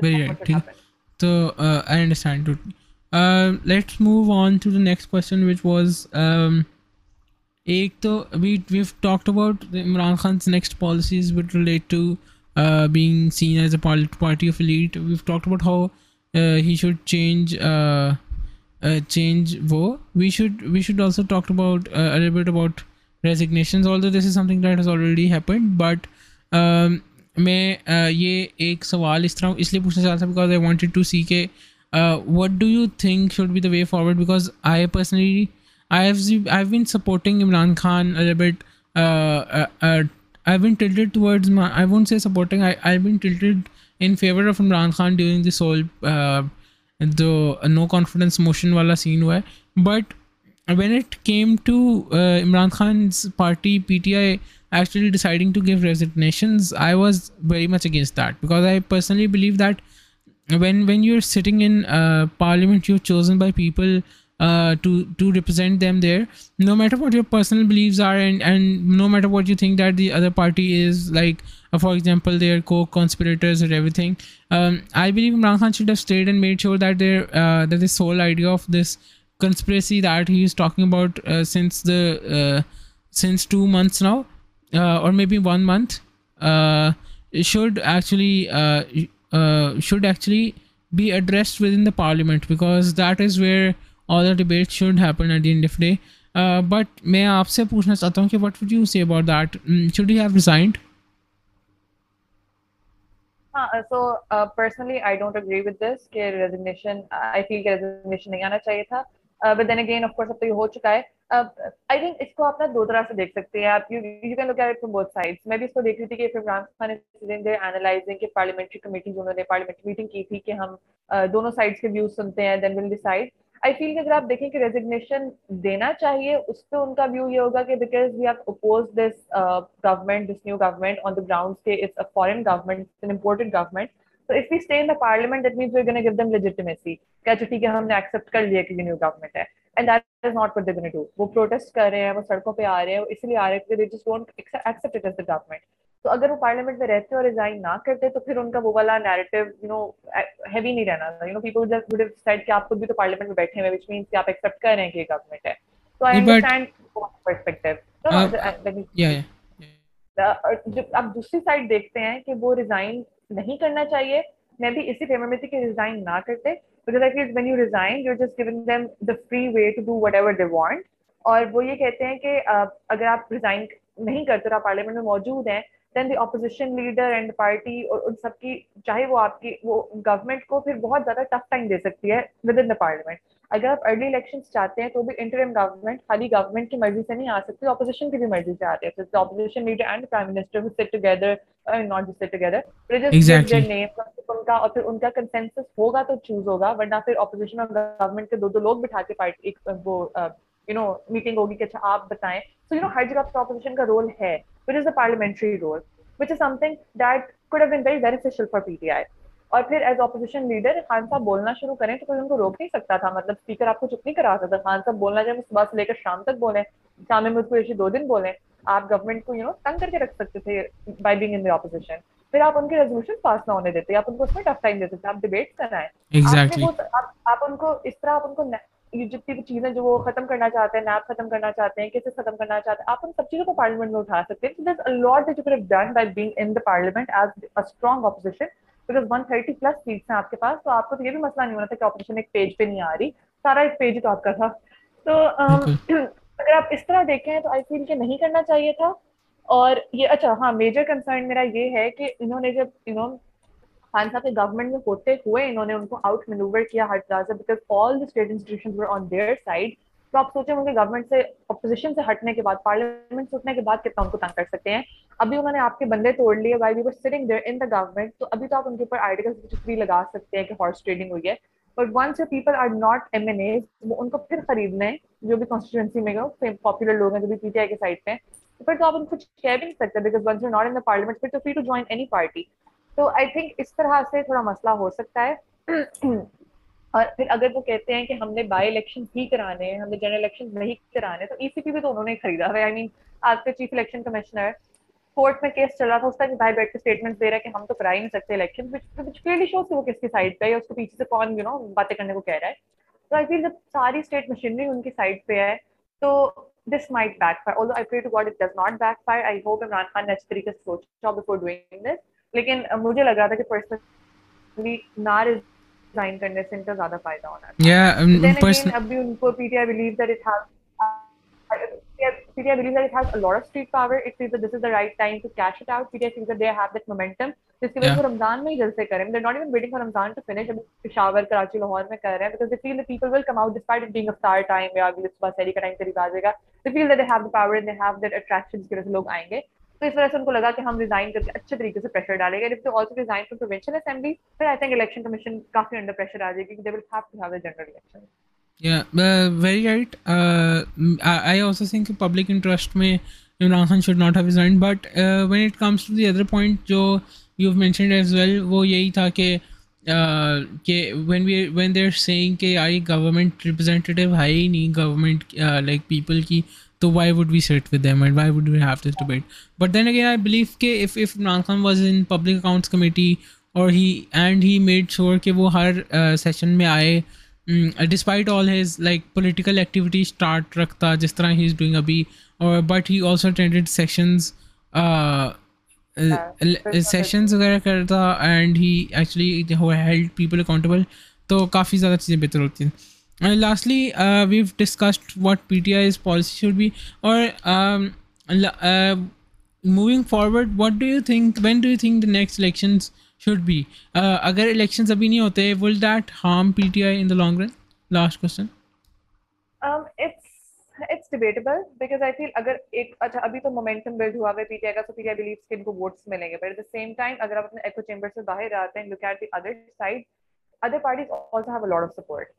very right. तो I understand. Let's move on to the next question, which was we've talked about Imran Khan's next policies which relate to being seen as a party of elite. We've talked about how he should change we should also talk about a little bit about resignations, although this is something that has already happened. But मैं ये एक सवाल इस तरह इसलिए पूछना चाहता हूँ because I wanted to see के what do you think should be the way forward, because I personally I've been supporting Imran Khan a little bit. I've been tilted towards my, I won't say supporting, I've been tilted in favor of Imran Khan during this whole the no confidence motion wala scene हुआ है. But when it came to Imran Khan's party PTI actually deciding to give resignations, I was very much against that, because I personally believe that when you're sitting in parliament, you're chosen by people to represent them there, no matter what your personal beliefs are, and no matter what you think that the other party is, like for example their co-conspirators or everything. I believe Imran Khan should have stayed and made sure that this whole idea of this conspiracy that he is talking about since 2 months now, or maybe 1 month, should actually be addressed within the parliament, because that is where all the debates should happen at the end of the day. But मैं आपसे पूछना चाहता हूँ कि what would you say about that? Should he have resigned? So personally I don't agree with this कि resignation, I feel कि resignation नहीं आना चाहिए था. But then again, of course, अब तो ये हो चुका है. I think इसको आप ना दो तरह से देख सकते हैं आप. You can look at it from both sides. मैं भी इसको देख रही थी कि इमरान खान ने एनालाइजिंग कि पार्लियामेंट्री कमेटी जो उन्होंने पार्लियामेंट्री मीटिंग की थी कि हम दोनों साइड्स के व्यूज सुनते हैं, then will decide. I feel कि अगर आप देखें कि रेजिग्नेशन देना चाहिए, उस पर उनका व्यू ये होगा कि because we have opposed this government, this new government on the grounds के it's a foreign government, it's an imported government. So if we stay in the parliament, that means we're going to give them legitimacy. Kaise theek hai, humne accept kar liya ki new government hai, and that is not what they're going to do. Wo protest kar rahe hain, wo sadkon pe aa rahe hain, isliye aa rahe hain, they just won't accept it as the government. So agar wo parliament mein rehte aur resign na karte to fir unka wo wala narrative, you know, heavy nahi rehna tha. You know, people just would have said ki aap khud bhi to parliament mein baithe hain, which means ki aap accept kar rahe hain ki ye government hai. So I understand both perspective. So, आप दूसरी side देखते हैं कि वो resign नहीं करना चाहिए. मैं भी इसी फेवर में थी कि रिजाइन ना करते, because I feel when you resign, you're just giving them the free way to do whatever they want. और वो ये कहते हैं कि अगर आप रिजाइन नहीं करते और आप पार्लियामेंट में मौजूद हैं, then the opposition leader and party और उन सब की, चाहे वो आपकी, वो गवर्नमेंट को फिर बहुत ज्यादा टफ टाइम दे सकती है विद इन द पार्लियामेंट. अगर आप अर्ली इलेक्शन चाहते हैं तो भी इंटरिम गवर्नमेंट खाली गवर्नमेंट की मर्जी से नहीं आ सकती, ऑपोजिशन की भी मर्जी से आते हैं. Opposition leader and prime minister will sit together, not just sit together, but just give their name उनका, और फिर उनका कंसेंसस होगा तो चूज होगा, वरना फिर ऑपोजिशन और गवर्नमेंट के दो लोग बिठा के पार्टी वो यू नो मीटिंग होगी कि अच्छा आप बताएं. सो यू नो हर जगह ऑपोजिशन का रोल है, which is the parliamentary role, which is something that could have been very beneficial for PTI. और फिर as opposition leader खान साहब बोलना शुरू करें तो कोई उनको रोक नहीं सकता था, मतलब स्पीकर आपको चुप नहीं करा सकता. खान साहब बोलना जब सुबह से लेकर शाम तक बोले, शाम में मुझको ये 2 दिन बोले, आप गवर्नमेंट को यू नो तंग करके रख सकते थे by being in the opposition. फिर आप उनके रेजोल्यूशन पास ना होने देते, आप उनको उसमें टफ टाइम देते थे, आप डिबेट कराए. Exactly. आप उनको इस तरह, आप उनको ये जितनी भी चीजें जो वो खत्म करना चाहते हैं, नैब खत्म करना चाहते हैं, किसे खत्म करना चाहते हैं, आप उन सब चीजों को पार्लियामेंट में उठा सकते हैं. There's a lot that you could have done by being in the parliament as a strong opposition, because 130 plus seats हैं आपके पास, तो आपको तो ये भी मसला नहीं होना था कि ऑपोजिशन एक पेज पे नहीं आ रही, सारा एक पेज तो आपका था. तो अगर आप इस तरह देखें तो आई फील कि नहीं करना चाहिए था. और ये अच्छा, हाँ, मेजर कंसर्न मेरा ये है कि इन्होंने जब यू नो खान साहब के गवर्नमेंट में होते हुए इन्होंने उनको आउट मैनूवर किया हर तरह से, because all the state institutions were on their side. तो आप सोचें उनके गवर्नमेंट से, ऑपोजिशन से हटने के बाद, पार्लियामेंट से हटने के बाद कितना उनको तंग कर सकते हैं. अभी उन्होंने आपके बंदे तोड़ लिए while we were sitting there in the government, तो अभी तो आप उनके ऊपर आर्टिकल्स भी लगा सकते हैं कि हॉर्स ट्रेडिंग हुई है. But once your people are not MNAs, वो उनको फिर खरीदना है, जो भी कॉन्स्टिट्यूएंसी में गए पॉपुलर लोग हैं, जो भी पीटीआई के साइड पे, फिर तो आप उनको कुछ कह भी नहीं सकते, because once you are not in the parliament फिर तो free to join any party. तो आई थिंक इस तरह से थोड़ा मसला हो सकता है. और फिर अगर वो कहते हैं कि हमने बाय इलेक्शन ही कराने हैं, हमने जनरल इलेक्शन नहीं कराने, तो ईसीपी भी तो उन्होंने खरीदा है. आई मीन आज के चीफ इलेक्शन कमिश्नर कोर्ट में केस चल रहा था उसका, कि भाई बैठ के स्टेटमेंट दे रहा है कि हम तो करा ही नहीं सकते इलेक्शन, विच क्लियरली शोस कि वो किसकी साइड पे है, उसको पीछे से कौन यू नो बातें करने को कह रहा है. So I feel the sari state machinery unki side pe hai. So this might backfire. Although I pray to God it does not backfire. I hope Imran Khan ne achhi tarike se socha before doing this. Lekin mujhe lag raha tha ki personally na resign karne se inka zyada fayda hona tha. Yeah, then again ab bhi unko PTI believe that it has PTI believes that it has a lot of street power. It feels that this is the right time to cash it out. PTI thinks that they have that momentum. This is why Ramzan mein jalse kar rahe hain. They're not even waiting for Ramzan to finish. Ab Peshawar, Karachi, Lahore mein kar rahe hain because they feel the people will come out despite it being iftar time ya agli subah sehri ka time kareeb aa jayega. They feel that they have the power and they have that attraction ki wajah se log aayenge. So is tarah se unko laga ki hum resign karke acche tarike se pressure dalenge. And if they also resign from provincial assembly, then I think election commission काफी under pressure aa jayegi. They will have to have a general election. Yeah, very right. I also think public interest mein Imran Khan should not have resigned. But when it comes to the other point, jo you've mentioned as well, wo yehi tha ke when they're saying ke I government representative hai nahi government like people ki, so why would we sit with them and why would we have this debate? But then again, I believe ke if Imran Khan was in Public Accounts Committee or he made sure ke wo har session mein aaye. Despite all his like political activity start rakhta jis tarah he is doing abhi, or but he also attended sessions sessions वगैरह करता and he actually held people accountable, तो काफ़ी ज़्यादा चीज़ें बेहतर होती हैं. And lastly, we've discussed what PTI's policy should be, or moving forward, what do you think, when do you think the next elections should be? Agar elections abhi nahi hote, will that harm PTI in the long run? Last question. It's debatable because I feel agar ek acha abhi to momentum build hua hai PTI ka, so PTI believes ki inko votes milenge, but at the same time agar aap apne echo chamber se bahar aate hain, look at the other side, other parties also have a lot of support.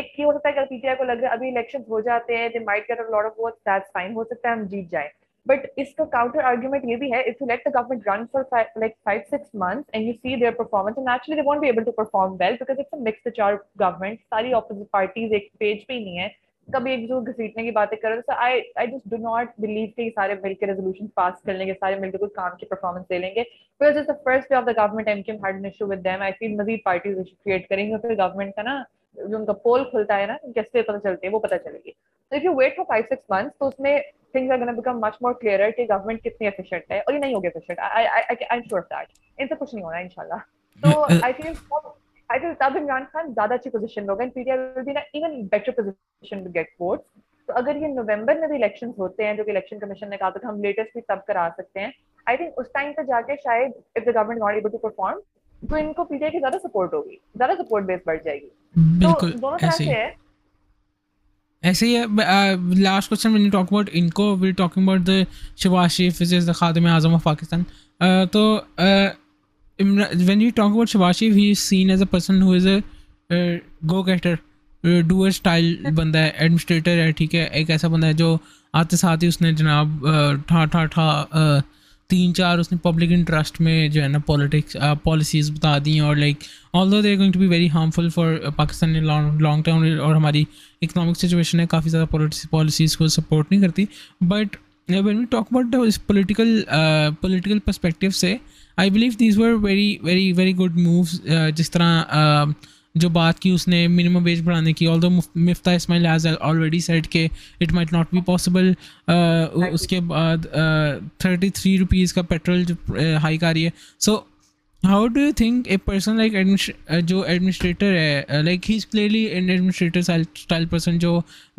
Ek ye ho sakta hai agar PTI ko lag raha hai abhi elections ho jate hain, they might get a lot of votes, that's fine, ho sakta hai hum jeet jaye. But iska counter argument ye bhi hai, if you let the government run for five, six months and you see their performance, and naturally they won't be able to perform well because it's a mixed HR government. Sari opposite parties ek page pe nahi hai, kabhi ek doosre ko gheetne ki baatein kar rahe. So I just do not believe ki sare milke resolutions pass kar lenge, sare milke kuch kaam ki performance de lenge. Because it's the first day of the government, MQM had an issue with them. I feel mazeed parties which create karenge, fir government ka na जो उनका पोल खुलता है ना, कैसे पता चलते हैं वो पता चलेगी. तो if you wait for 5-6 months, तो उसमें things are gonna become much more clear कि गवर्नमेंट कितनी एफिशिएंट है, और ये नहीं होगी efficient. I am sure of that. इनसे कुछ नहीं होना इंशाल्लाह. तो आई फील तब इमरान खान ज्यादा अच्छी पोजीशन होगा, and PTI will be in even better position to get votes. तो अगर ये नवंबर में भी इलेक्शंस होते हैं, जो कि इलेक्शन कमीशन ने कहा था कि हम लेटेस्ट भी तब करा सकते हैं, आई थिंक उस टाइम पे जाके शायद if the government not able to perform, तो इनको पीटीआई की ज्यादा सपोर्ट होगी, ज्यादा सपोर्ट बेस बढ़ जाएगी. बिल्कुल दोनों तरह से ऐसे ही है. Last question, when you talk about इनको, we are talking about the Shahbaz Sharif which is the खादिम आजम ऑफ पाकिस्तान. तो when you talk about Shahbaz Sharif, he is seen as a person who is a go getter, doer style बंदा है, administrator है, ठीक है, एक ऐसा बंदा है जो आते साथ ही उसने जनाब ठा 3-4 उसने पब्लिक इंटरेस्ट में जो है ना पॉलिटिक्स पॉलिसीज़ बता दी हैं, और like although they are going to be very harmful for Pakistan in long term, और हमारी इकनॉमिक सिचुएशन है काफ़ी ज़्यादा पॉलिसीज़ को सपोर्ट नहीं करती. But when we talk about the political perspective से, I believe these were very very very good moves. जिस तरह जो बात की उसने मिनिमम वेज बढ़ाने की, although Miftah Ismail has already said के it might not be possible. उसके बाद 33 रुपीज़ का पेट्रोल जो हाइक आ रही है. So how do you think a person like जो एडमिनिस्ट्रेटर है, like he is clearly an administrator style person जो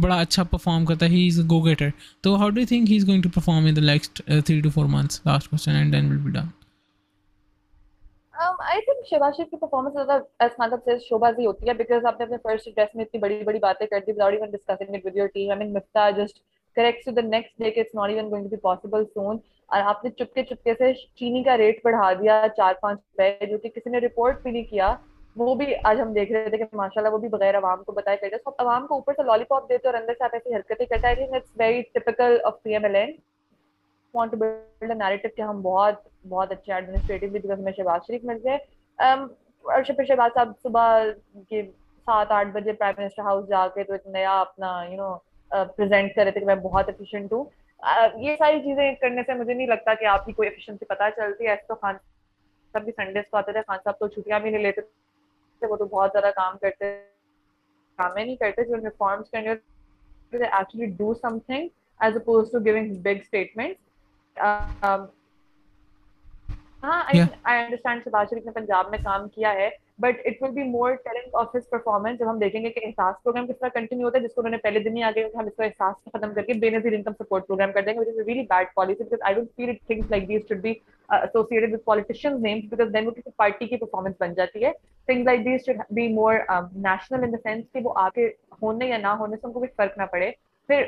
बड़ा अच्छा परफॉर्म करता है, ही इज़ गो गेटर, तो how do you think he is going to perform in the next 3 to 4 months? Last question and then will be done. I think Shahbaz Sharif की performance ज़्यादा एस्मानत से शोबाज़ ही होती है, बिकॉज आपने अपने फर्स्ट एड्रेस में इतनी बड़ी बड़ी बातें कर दी without even discussing it with your team. I mean Miftah just corrects you the next day कि it's not even going to be possible soon, और आपने चुपके चुपके से चीनी का रेट बढ़ा दिया 4-5 रुपए, जो कि किसी ने रिपोर्ट भी नहीं किया. वो भी आज हम देख रहे थे कि माशाल्लाह वो भी बगैर आवाम को बताया करते, सब आवाम को ऊपर से लॉलीपॉप देते और अंदर से आप ऐसी हरकतें करता है. I think it's very typical of PMLN want to build a narrative कि हम बहुत बहुत अच्छे एडमिनिस्ट्रेटिवली बिकॉज हमें शहबाज शरीफ मिल गए. और शहबाज साहब सुबह के 7-8 बजे प्राइम मिनिस्टर हाउस जाके तो एक नया अपना यू नो प्रेजेंट कर रहे थे कि मैं बहुत एफिशिएंट हूँ. ये सारी चीज़ें करने से मुझे नहीं लगता कि आपकी कोई एफिशिएंसी पता चलती है. ऐसे तो खान साहब भी संडेज को आते थे, खान साहब तो छुट्टियाँ भी नहीं लेते थे, वो तो बहुत ज़्यादा काम करते ड्रामे नहीं करते, जो रिफॉर्म्स करने they actually do something as opposed to giving big statements. I understand Shehbaz Sharif ने पंजाब में काम किया है, but it will be more telling of his performance जब हम देखेंगे कि एहसास प्रोग्राम किस तरह कंटिन्यू होता है, जिसको उन्होंने पहले दिन ही आगे हम इसको एहसास खत्म करके बेनजीर इनकम सपोर्ट प्रोग्राम कर देंगे, which is a really bad policy because I don't feel things like these should be associated with politicians' names because then वो किसी पार्टी की परफॉर्मेंस बन जाती है. Things like these should be more national in the sense कि वो आपके होने या ना होने से उनको कुछ फर्क ना पड़े. फिर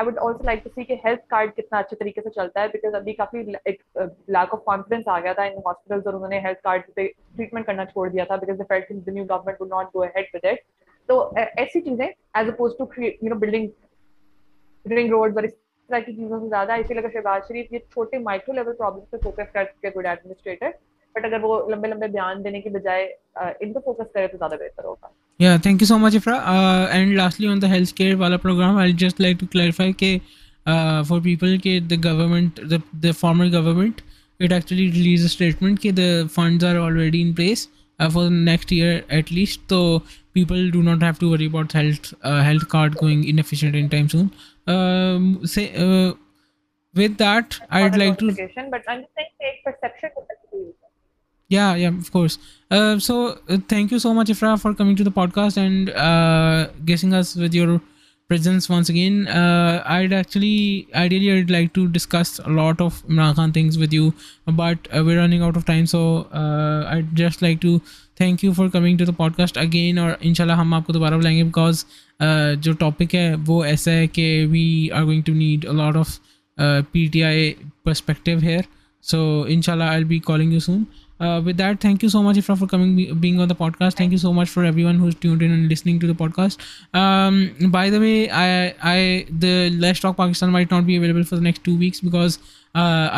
I would also like to see कि health card कितना अच्छे तरीके से चलता है because अभी काफी एक lack of confidence आ गया था in hospitals और उन्होंने health card से treatment करना छोड़ दिया था because they felt the new government would not go ahead with it. तो ऐसी चीजें as opposed to create, you know, building ring roads और इस तरह की चीजों से ज्यादा ऐसे लगा शहबाज शरीफ ये छोटे micro level problems पे focus करके good administrator, बट अगर वो लंबे बयान देने के बजाय इन पे फोकस करे तो ज्यादा बेहतर होगा. Yeah thank you so much Ifra. And lastly on the health care वाला program I just like to clarify के फॉर पीपल के the government the former government it actually release a statement कि the funds are already in place for next year at least, तो people do not have to worry about health card going inefficient in time soon. With that I would like to but I am saying fake perception Yeah, of course. So thank you so much, Ifrah, for coming to the podcast and gracing us with your presence once again. I'd like to discuss a lot of Imran Khan things with you, but we're running out of time. So I'd just like to thank you for coming to the podcast again. और इंशाल्लाह हम आपको दोबारा बुलाएंगे because जो topic है वो ऐसा है कि we are going to need a lot of PTI perspective here. So inshallah, I'll be calling you soon. With that, thank you so much, Ifrah, for being on the podcast. Thank you so much for everyone who's tuned in and listening to the podcast. By the way, the Let's Talk Pakistan might not be available for the next 2 weeks because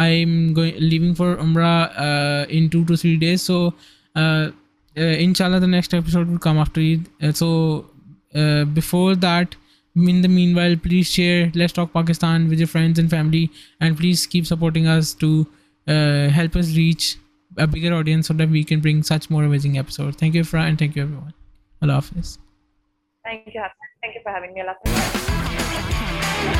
I'm leaving for Umrah in 2 to 3 days. So, inshallah, the next episode will come after Eid. So, before that, in the meanwhile, please share Let's Talk Pakistan with your friends and family, and please keep supporting us to help us reach a bigger audience so that we can bring such more amazing episodes. Thank you, Ifrah, and thank you, everyone. Allah Hafiz. Thank you. Thank you for having me. Allah Hafiz.